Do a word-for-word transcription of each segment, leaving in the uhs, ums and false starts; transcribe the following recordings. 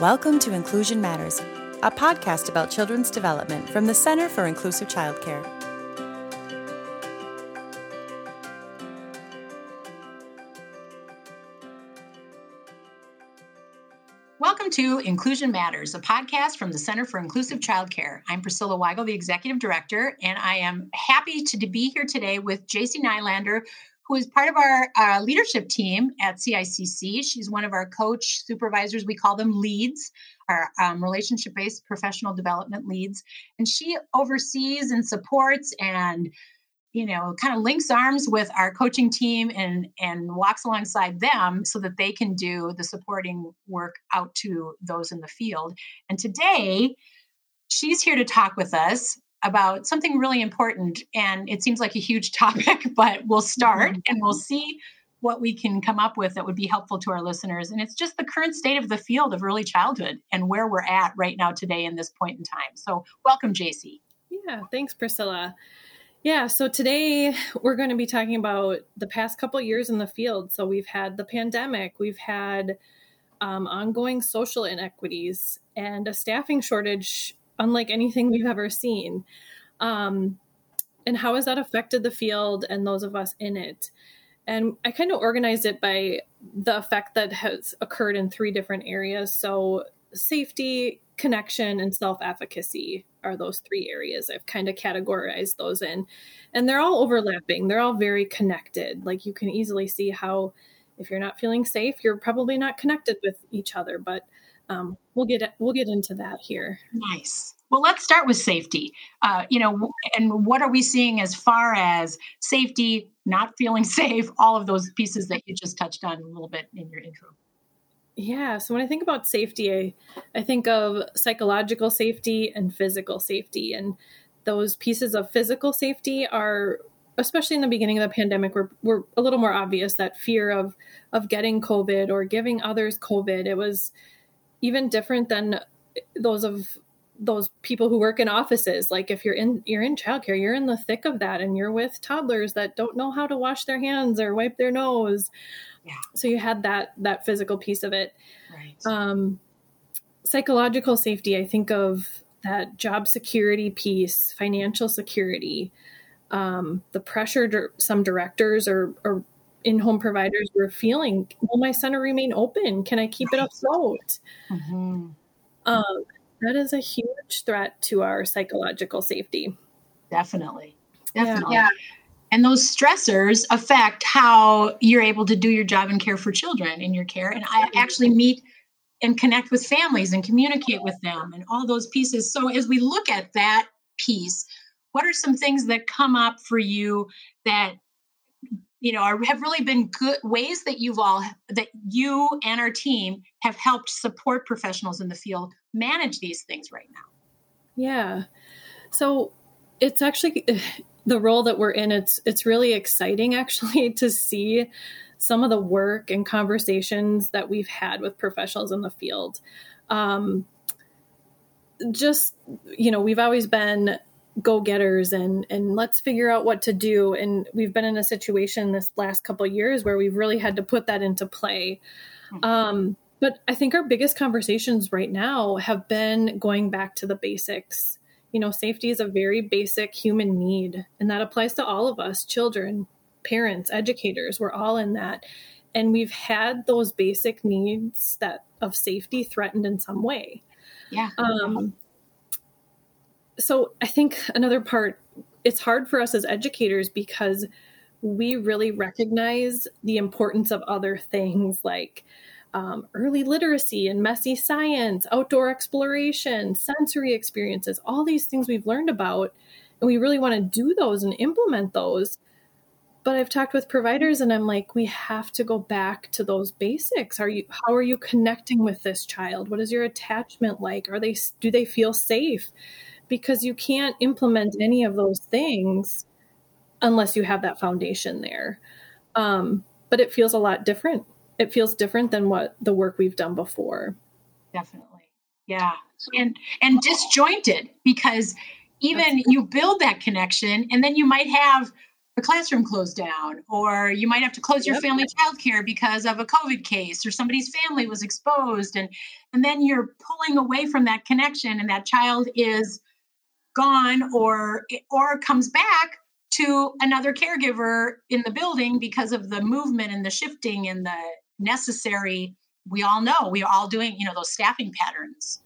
Welcome to Inclusion Matters, a podcast about children's development from the Center for Inclusive Childcare. Welcome to Inclusion Matters, a podcast from the Center for Inclusive Childcare. I'm Priscilla Weigel, the Executive Director, and I am happy to be here today with Jacy Nylander, who is part of our uh, leadership team at C I C C. She's one of our coach supervisors. We call them leads, our um, relationship-based professional development leads. And she oversees and supports and, you know, kind of links arms with our coaching team and, and walks alongside them so that they can do the supporting work out to those in the field. And today, she's here to talk with us about something really important. And it seems like a huge topic, but we'll start and we'll see what we can come up with that would be helpful to our listeners. And it's just the current state of the field of early childhood and where we're at right now today in this point in time. So welcome, Jacy. Yeah, thanks, Priscilla. Yeah, so today we're going to be talking about the past couple of years in the field. So we've had the pandemic, we've had um, ongoing social inequities and a staffing shortage unlike anything we've ever seen. Um, and how has that affected the field and those of us in it? And I kind of organized it by the effect that has occurred in three different areas. So safety, connection, and self-efficacy are those three areas. I've kind of categorized those in. And they're all overlapping. They're all very connected. Like you can easily see how if you're not feeling safe, you're probably not connected with each other. But Um, we'll get we'll get into that here. Nice. Well, let's start with safety. Uh, you know, and what are we seeing as far as safety, not feeling safe, all of those pieces that you just touched on a little bit in your intro. Yeah. So when I think about safety, I, I think of psychological safety and physical safety, and those pieces of physical safety are, especially in the beginning of the pandemic, were were a little more obvious. That fear of of getting COVID or giving others COVID, it was even different than those of those people who work in offices. Like if you're in, you're in childcare, you're in the thick of that and you're with toddlers that don't know how to wash their hands or wipe their nose. Yeah. So you had that, that physical piece of it. Right. Um, psychological safety, I think of that job security piece, financial security, um, the pressure dir- some directors or, or, in-home providers were feeling, will my center remain open? Can I keep it afloat? Mm-hmm. Um, that is a huge threat to our psychological safety. Definitely. Definitely. Yeah. And those stressors affect how you're able to do your job and care for children in your care. And I actually meet and connect with families and communicate with them and all those pieces. So as we look at that piece, what are some things that come up for you that you know, are, have really been good ways that you've all, that you and our team have helped support professionals in the field manage these things right now? Yeah. So it's actually the role that we're in. It's, it's really exciting actually to see some of the work and conversations that we've had with professionals in the field. Um, just, you know, we've always been go-getters and and let's figure out what to do. And we've been in a situation this last couple of years where we've really had to put that into play. Um, but I think our biggest conversations right now have been going back to the basics. You know, safety is a very basic human need, and that applies to all of us, children, parents, educators, we're all in that. And we've had those basic needs that of safety threatened in some way. Yeah. Um, So I think another part, it's hard for us as educators because we really recognize the importance of other things like um, early literacy and messy science, outdoor exploration, sensory experiences, all these things we've learned about. And we really want to do those and implement those. But I've talked with providers and I'm like, we have to go back to those basics. Are you, how are you connecting with this child? What is your attachment like? Are they, do they feel safe? Because you can't implement any of those things unless you have that foundation there. Um, but it feels a lot different. It feels different than what the work we've done before. Definitely. Yeah. And, and disjointed, because even you build that connection and then you might have a classroom closed down, or you might have to close your yep. family childcare because of a COVID case, or somebody's family was exposed. And, and then you're pulling away from that connection, and that child is gone or, or comes back to another caregiver in the building because of the movement and the shifting and the necessary. We all know, we are all doing, you know, those staffing patterns.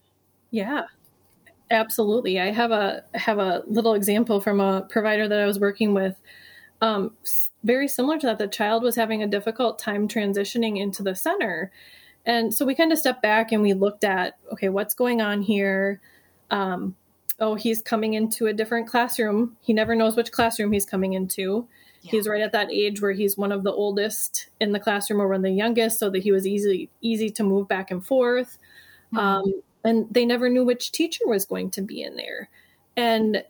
Yeah. Absolutely. I have a have a little example from a provider that I was working with. Um, very similar to that, the child was having a difficult time transitioning into the center. And so we kind of stepped back and we looked at, okay, what's going on here? Um, oh, he's coming into a different classroom. He never knows which classroom he's coming into. Yeah. He's right at that age where he's one of the oldest in the classroom or one of the youngest, so that he was easy, easy to move back and forth. Mm-hmm. Um And they never knew which teacher was going to be in there. And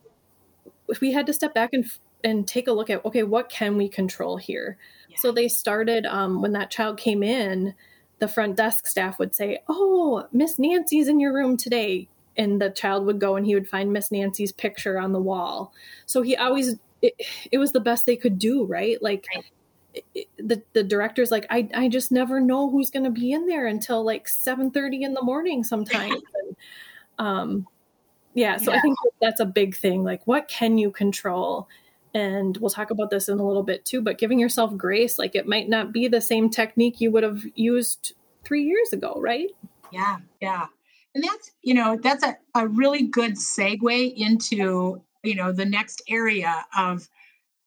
we had to step back and and take a look at, okay, what can we control here? Yeah. So they started, um, when that child came in, the front desk staff would say, oh, Miss Nancy's in your room today. And the child would go and he would find Miss Nancy's picture on the wall. So he always, it, it was the best they could do, right? Like right. It, the the director's like, I, I just never know who's going to be in there until like seven thirty in the morning sometimes. And, um, yeah. So yeah. I think that's a big thing. Like, what can you control? And we'll talk about this in a little bit too, but giving yourself grace, like it might not be the same technique you would have used three years ago. Right. Yeah. Yeah. And that's, you know, that's a, a really good segue into, you know, the next area of,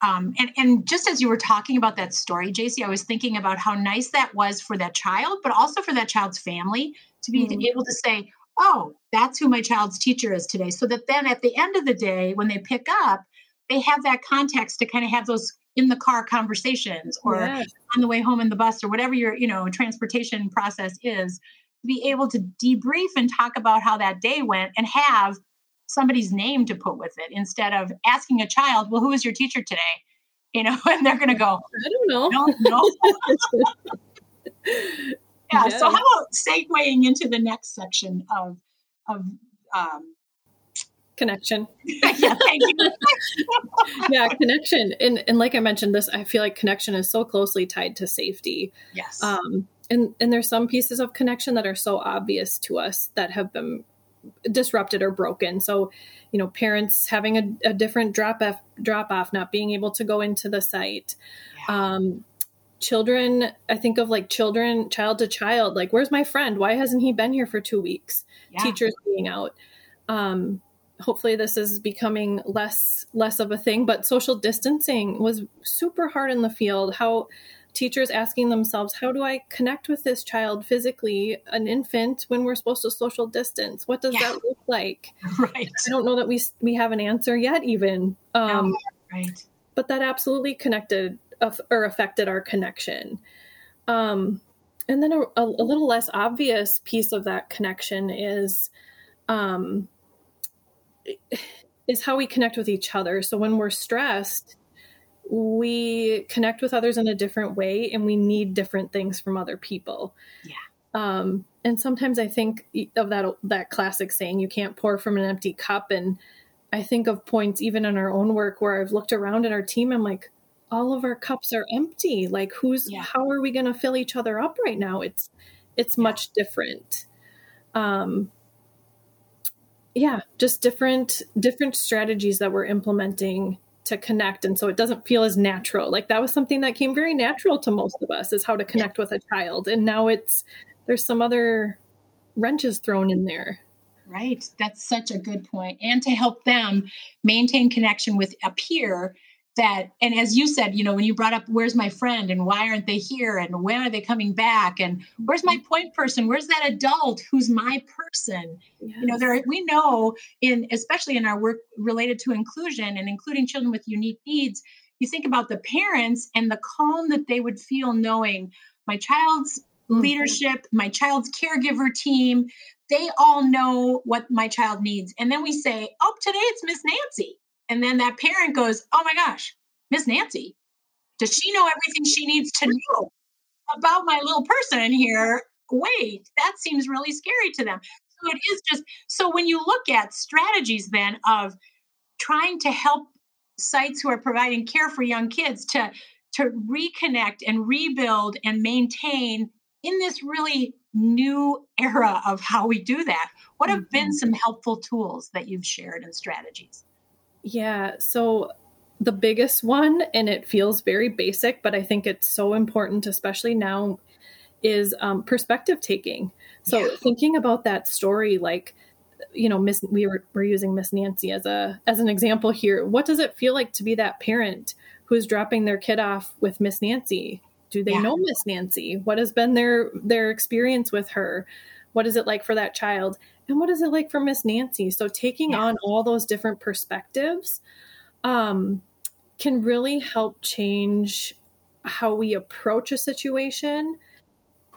Um, and, and just as you were talking about that story, Jacy, I was thinking about how nice that was for that child, but also for that child's family to be mm-hmm. able to say, oh, that's who my child's teacher is today. So that then at the end of the day, when they pick up, they have that context to kind of have those in the car conversations or yeah. on the way home in the bus or whatever your, you know, transportation process is, to be able to debrief and talk about how that day went and have somebody's name to put with it, instead of asking a child, well, who is your teacher today? You know, and they're going to go, I don't know. I don't know. yeah, yeah. So how about segueing into the next section of, of, um, connection. yeah, thank you. yeah. Connection. And, and like I mentioned this, I feel like connection is so closely tied to safety. Yes. Um, and, and there's some pieces of connection that are so obvious to us that have been disrupted or broken. So, you know, parents having a, a different drop off, drop off, not being able to go into the site. Yeah. Um, children, I think of like children, child to child, like, where's my friend? Why hasn't he been here for two weeks? Yeah. Teachers being out. Um, hopefully this is becoming less, less of a thing, but social distancing was super hard in the field. How teachers asking themselves, how do I connect with this child physically, an infant, when we're supposed to social distance? What does yeah. that look like? Right. I don't know that we we have an answer yet even. Um, no. Right. But that absolutely connected uh, or affected our connection. Um, and then a, a, a little less obvious piece of that connection is um, is how we connect with each other. So when we're stressed, we connect with others in a different way, and we need different things from other people. Yeah. Um, and sometimes I think of that, that classic saying, you can't pour from an empty cup. And I think of points even in our own work where I've looked around at our team, I'm like, all of our cups are empty. Like who's, yeah. how are we going to fill each other up right now? It's, it's yeah. much different. Um, yeah, just different, different strategies that we're implementing to connect. And so it doesn't feel as natural. Like that was something that came very natural to most of us, is how to connect with a child. And now it's, there's some other wrenches thrown in there. Right. That's such a good point. And to help them maintain connection with a peer that, and as you said, you know, when you brought up, where's my friend and why aren't they here and when are they coming back and where's my point person? Where's that adult who's my person? Yes. You know, there, we know in, especially in our work related to inclusion and including children with unique needs, you think about the parents and the calm that they would feel knowing my child's mm-hmm. leadership, my child's caregiver team, they all know what my child needs. And then we say, oh, today it's Miss Nancy. And then that parent goes, oh my gosh, Miss Nancy, does she know everything she needs to know about my little person here? Wait, that seems really scary to them. So it is just, so when you look at strategies then of trying to help sites who are providing care for young kids to, to reconnect and rebuild and maintain in this really new era of how we do that. What have been some helpful tools that you've shared and strategies? Yeah, so the biggest one, and it feels very basic, but I think it's so important, especially now, is um, perspective taking. So yeah. Thinking about that story, like, you know, Miss, we were, we're using Miss Nancy as a as an example here. What does it feel like to be that parent who is dropping their kid off with Miss Nancy? Do they yeah. know Miss Nancy? What has been their their experience with her? What is it like for that child? And what is it like for Miss Nancy? So taking yeah. on all those different perspectives um, can really help change how we approach a situation.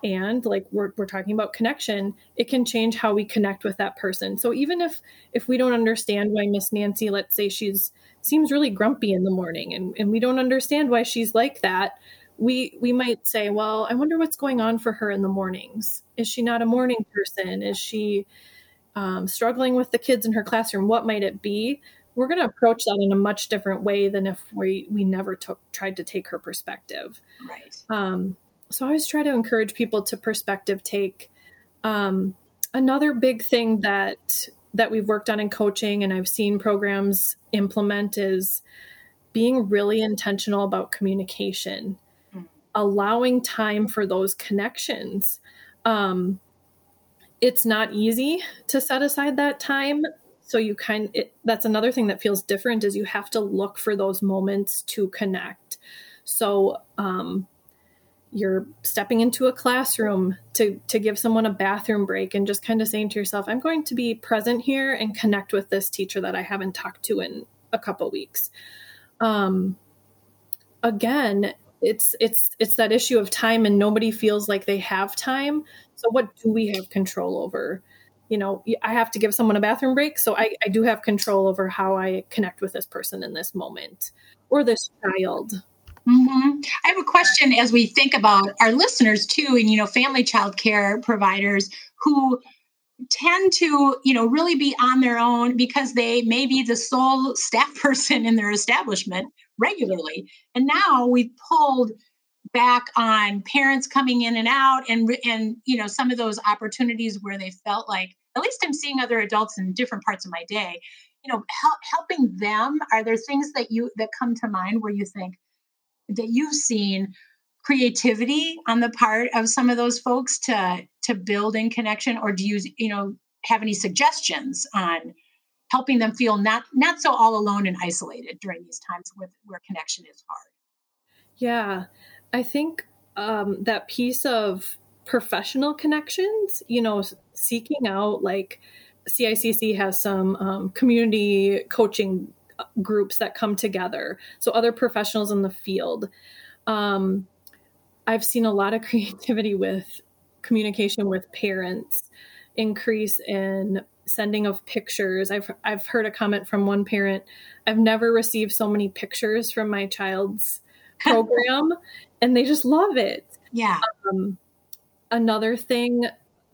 And like we're we're talking about connection, it can change how we connect with that person. So even if if we don't understand why Miss Nancy, let's say she's seems really grumpy in the morning and, and we don't understand why she's like that, we we might say, well, I wonder what's going on for her in the mornings. Is she not a morning person? Is she um, struggling with the kids in her classroom? What might it be? We're going to approach that in a much different way than if we we never took tried to take her perspective. Right. Um, So I always try to encourage people to perspective take. Um, another big thing that that we've worked on in coaching and I've seen programs implement is being really intentional about communication, mm-hmm. allowing time for those connections. Um, it's not easy to set aside that time. So you kind it, that's another thing that feels different is you have to look for those moments to connect. So, um, you're stepping into a classroom to to give someone a bathroom break and just kind of saying to yourself, I'm going to be present here and connect with this teacher that I haven't talked to in a couple weeks. Um, again, it's it's it's that issue of time and nobody feels like they have time. So what do we have control over? You know, I have to give someone a bathroom break. So I, I do have control over how I connect with this person in this moment or this child. Mm-hmm. I have a question as we think about our listeners too, and, you know, family child care providers who tend to, you know, really be on their own because they may be the sole staff person in their establishment regularly. And now we've pulled back on parents coming in and out and, and, you know, some of those opportunities where they felt like, at least I'm seeing other adults in different parts of my day, you know, help, helping them. Are there things that you, that come to mind where you think, that you've seen creativity on the part of some of those folks to, to build in connection, or do you, you know, have any suggestions on helping them feel not, not so all alone and isolated during these times with, where connection is hard? Yeah. I think um, that piece of professional connections, you know, seeking out, like C I C C has some um, community coaching groups that come together. So other professionals in the field. Um, I've seen a lot of creativity with communication with parents, increase in sending of pictures. I've, I've heard a comment from one parent, I've never received so many pictures from my child's program and they just love it. Yeah. Um, another thing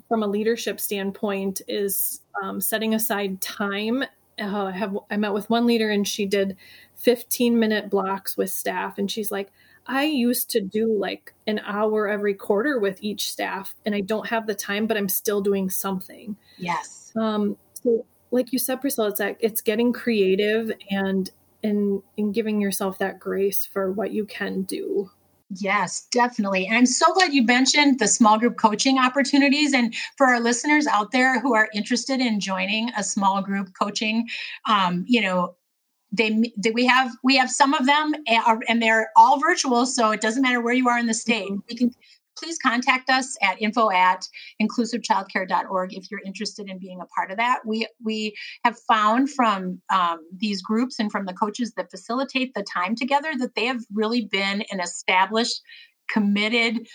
from a leadership standpoint is um, setting aside time. Uh, I have I met with one leader and she did fifteen minute blocks with staff. And she's like, I used to do like an hour every quarter with each staff and I don't have the time, but I'm still doing something. Yes. Um, so like you said, Priscilla, it's that, it's getting creative and, and, and giving yourself that grace for what you can do. Yes, definitely. And I'm so glad you mentioned the small group coaching opportunities. And for our listeners out there who are interested in joining a small group coaching, um, you know, they, they we have we have some of them, and they're all virtual, so it doesn't matter where you are in the state. Mm-hmm. You can please contact us at info at inclusive childcare dot org if you're interested in being a part of that. We we have found from um, these groups and from the coaches that facilitate the time together that they have really been an established, committed,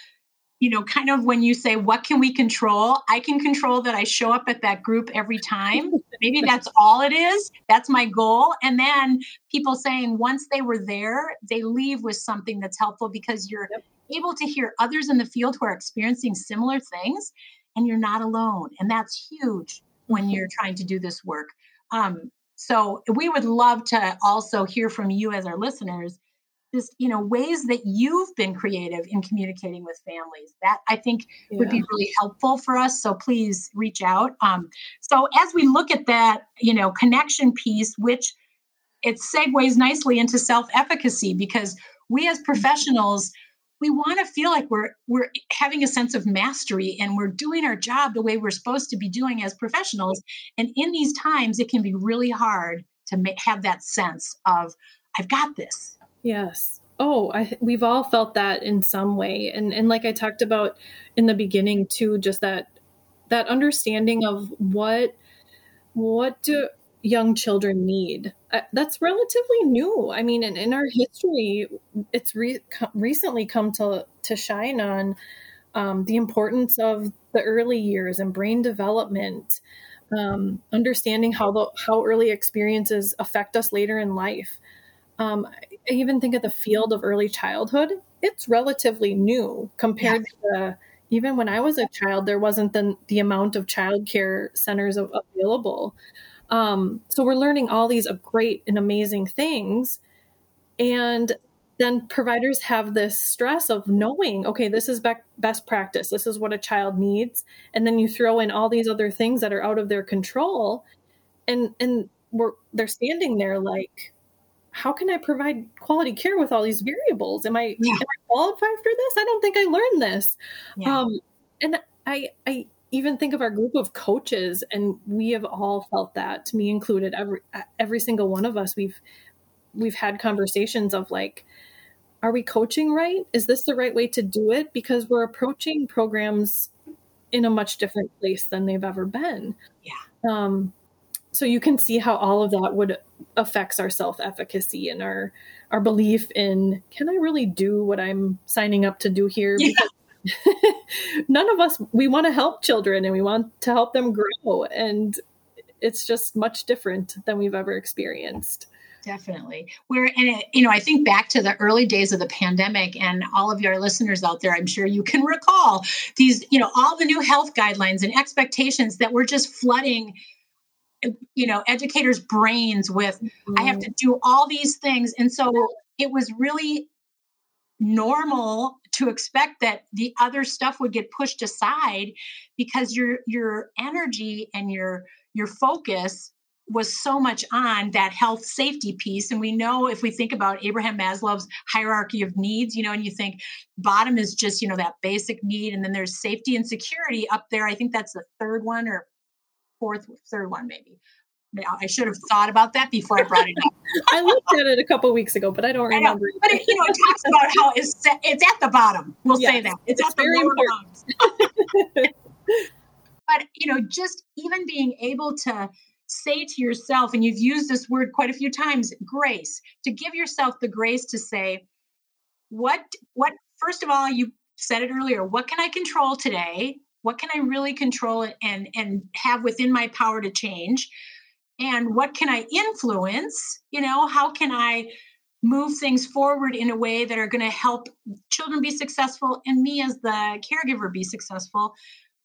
you know, kind of when you say, what can we control? I can control that I show up at that group every time. Maybe that's all it is. That's my goal. And then people saying once they were there, they leave with something that's helpful because you're yep. able to hear others in the field who are experiencing similar things and you're not alone. And that's huge when you're trying to do this work. Um, So we would love to also hear from you as our listeners, just, you know, ways that you've been creative in communicating with families. That I think yeah. would be really helpful for us. So please reach out. Um, so as we look at that, you know, connection piece, which it segues nicely into self-efficacy, because we as professionals, we want to feel like we're we're having a sense of mastery and we're doing our job the way we're supposed to be doing as professionals. And in these times, it can be really hard to ma- have that sense of, I've got this. Yes. Oh, I, we've all felt that in some way. And and like I talked about in the beginning too, just that that understanding of what what do young children need. Uh, that's relatively new. I mean, in, in our history, it's re- recently come to, to shine on um, the importance of the early years and brain development, um, understanding how the, how early experiences affect us later in life. Um, I even think of the field of early childhood. It's relatively new compared yeah. to the, even when I was a child, there wasn't the, the amount of childcare centers available. Um, so we're learning all these great and amazing things. And then providers have this stress of knowing, okay, this is be- best practice. This is what a child needs. And then you throw in all these other things that are out of their control. And, and we're, they're standing there like, how can I provide quality care with all these variables? Am I, yeah. am I qualified for this? I don't think I learned this. Yeah. Um, and I, I, even think of our group of coaches, and we have all felt that, me included, every, every single one of us, we've, we've had conversations of like, are we coaching right? Is this the right way to do it? Because we're approaching programs in a much different place than they've ever been. Yeah. Um, so you can see how all of that would affects our self-efficacy and our, our belief in, can I really do what I'm signing up to do here? Yeah. Because none of us, we want to help children and we want to help them grow. And it's just much different than we've ever experienced. Definitely. We're, and it, you know, I think back to the early days of the pandemic, and all of your listeners out there, I'm sure you can recall these, you know, all the new health guidelines and expectations that were just flooding, you know, educators' brains with, mm-hmm. I have to do all these things. And so it was really normal to expect that the other stuff would get pushed aside, because your your energy and your your focus was so much on that health safety piece. And we know, if we think about Abraham Maslow's hierarchy of needs, you know, and you think bottom is just, you know, that basic need. And then there's safety and security up there. I think that's the third one or fourth, third one, maybe. I should have thought about that before I brought it up. I looked at it a couple of weeks ago, but I don't remember. I know, but it, you know, it talks about how it's it's at the bottom. We'll yes, say that it's, it's at very the lower important. But you know, just even being able to say to yourself, and you've used this word quite a few times, grace. To give yourself the grace to say, what what first of all, you said it earlier. What can I control today? What can I really control and and have within my power to change? And what can I influence? You know, how can I move things forward in a way that are going to help children be successful and me as the caregiver be successful?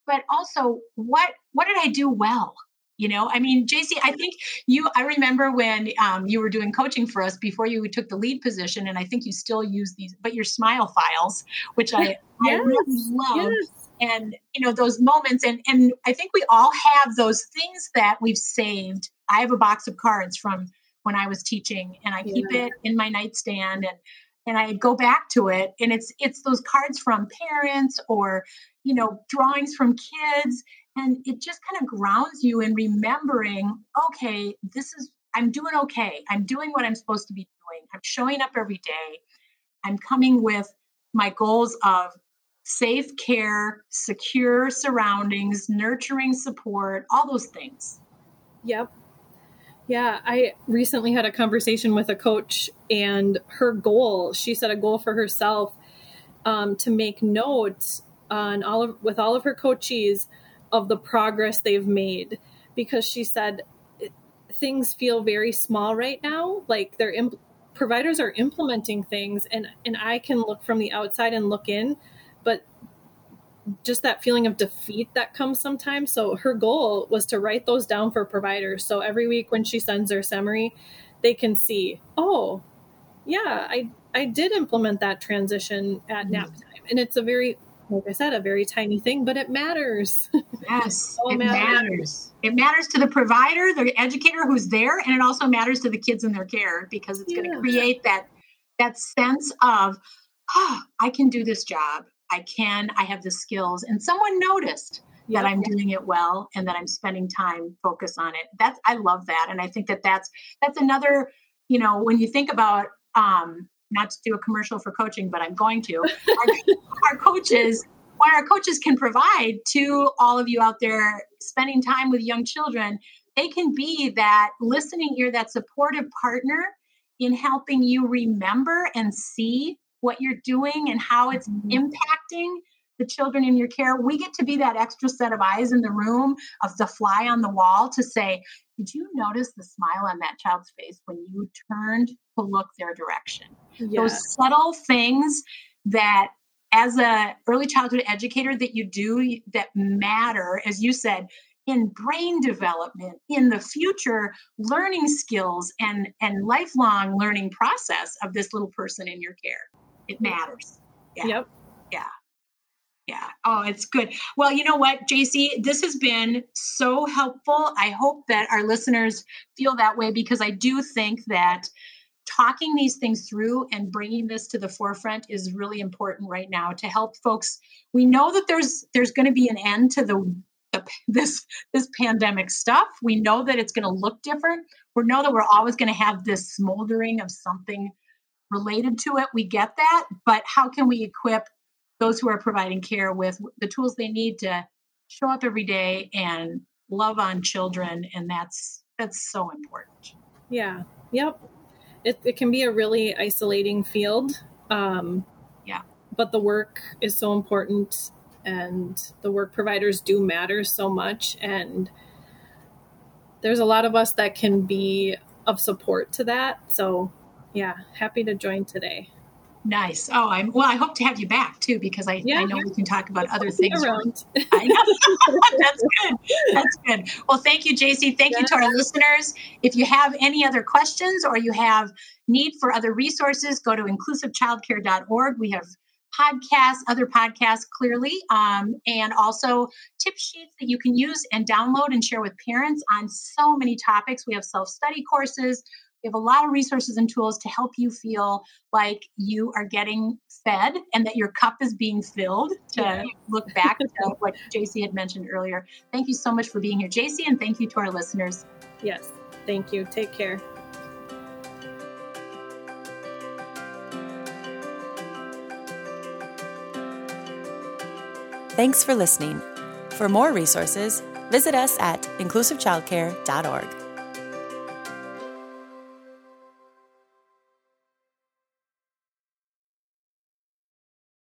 But also, what what did I do well? You know, I mean, Jacy, I think you, I remember when um, you were doing coaching for us before you took the lead position, and I think you still use these, but your smile files, which I, yes, I really love. Yes. And, you know, those moments. And, and I think we all have those things that we've saved. I have a box of cards from when I was teaching, and I yeah. keep it in my nightstand, and, and I go back to it. And it's, it's those cards from parents or, you know, drawings from kids. And it just kind of grounds you in remembering, okay, this is, I'm doing okay. I'm doing what I'm supposed to be doing. I'm showing up every day. I'm coming with my goals of safe care, secure surroundings, nurturing support, all those things. Yep. Yeah. I recently had a conversation with a coach, and her goal, she set a goal for herself um, to make notes on all of, with all of her coachees of the progress they've made, because she said things feel very small right now. Like they're imp- providers are implementing things, and, and I can look from the outside and look in, but just that feeling of defeat that comes sometimes. So her goal was to write those down for providers. So every week when she sends their summary, they can see, oh, yeah, I, I did implement that transition at mm-hmm. nap time. And it's a very, like I said, a very tiny thing, but it matters. Yes, it, it matters. matters. It matters to the provider, the educator who's there, and it also matters to the kids in their care, because it's yeah. going to create that that sense of, oh, I can do this job. I can, I have the skills. And someone noticed that yep. I'm doing it well and that I'm spending time focused on it. That's, I love that. And I think that that's, that's another, you know, when you think about, um, not to do a commercial for coaching, but I'm going to, our, our coaches, what our coaches can provide to all of you out there spending time with young children, they can be that listening ear, that supportive partner in helping you remember and see what you're doing and how it's mm-hmm. impacting the children in your care. We get to be that extra set of eyes in the room, of the fly on the wall, to say, did you notice the smile on that child's face when you turned to look their direction? Yes. Those subtle things that as a early childhood educator that you do that matter, as you said, in brain development, in the future learning skills and, and lifelong learning process of this little person in your care. It matters. Yeah. Yep. Yeah. Yeah. Oh, it's good. Well, you know what, Jacy, this has been so helpful. I hope that our listeners feel that way, because I do think that talking these things through and bringing this to the forefront is really important right now to help folks. We know that there's, there's going to be an end to the, the this, this pandemic stuff. We know that it's going to look different. We know that we're always going to have this smoldering of something related to it. We get that, but how can we equip those who are providing care with the tools they need to show up every day and love on children? And that's, that's so important. Yeah. Yep. It it can be a really isolating field. Um, yeah. But the work is so important, and the work providers do matter so much. And there's a lot of us that can be of support to that. So yeah, happy to join today. Nice. Oh, I'm well, I hope to have you back too, because I, yeah, I know yeah. we can talk about other things. Around. I know. That's good. That's good. Well, thank you, Jacy. Thank yeah. you to our listeners. If you have any other questions or you have need for other resources, go to inclusive childcare dot org. We have podcasts, other podcasts, clearly, um, and also tip sheets that you can use and download and share with parents on so many topics. We have self-study courses. We have a lot of resources and tools to help you feel like you are getting fed and that your cup is being filled, to yeah. look back to what Jacy had mentioned earlier. Thank you so much for being here, Jacy, and thank you to our listeners. Yes, thank you. Take care. Thanks for listening. For more resources, visit us at inclusive childcare dot org.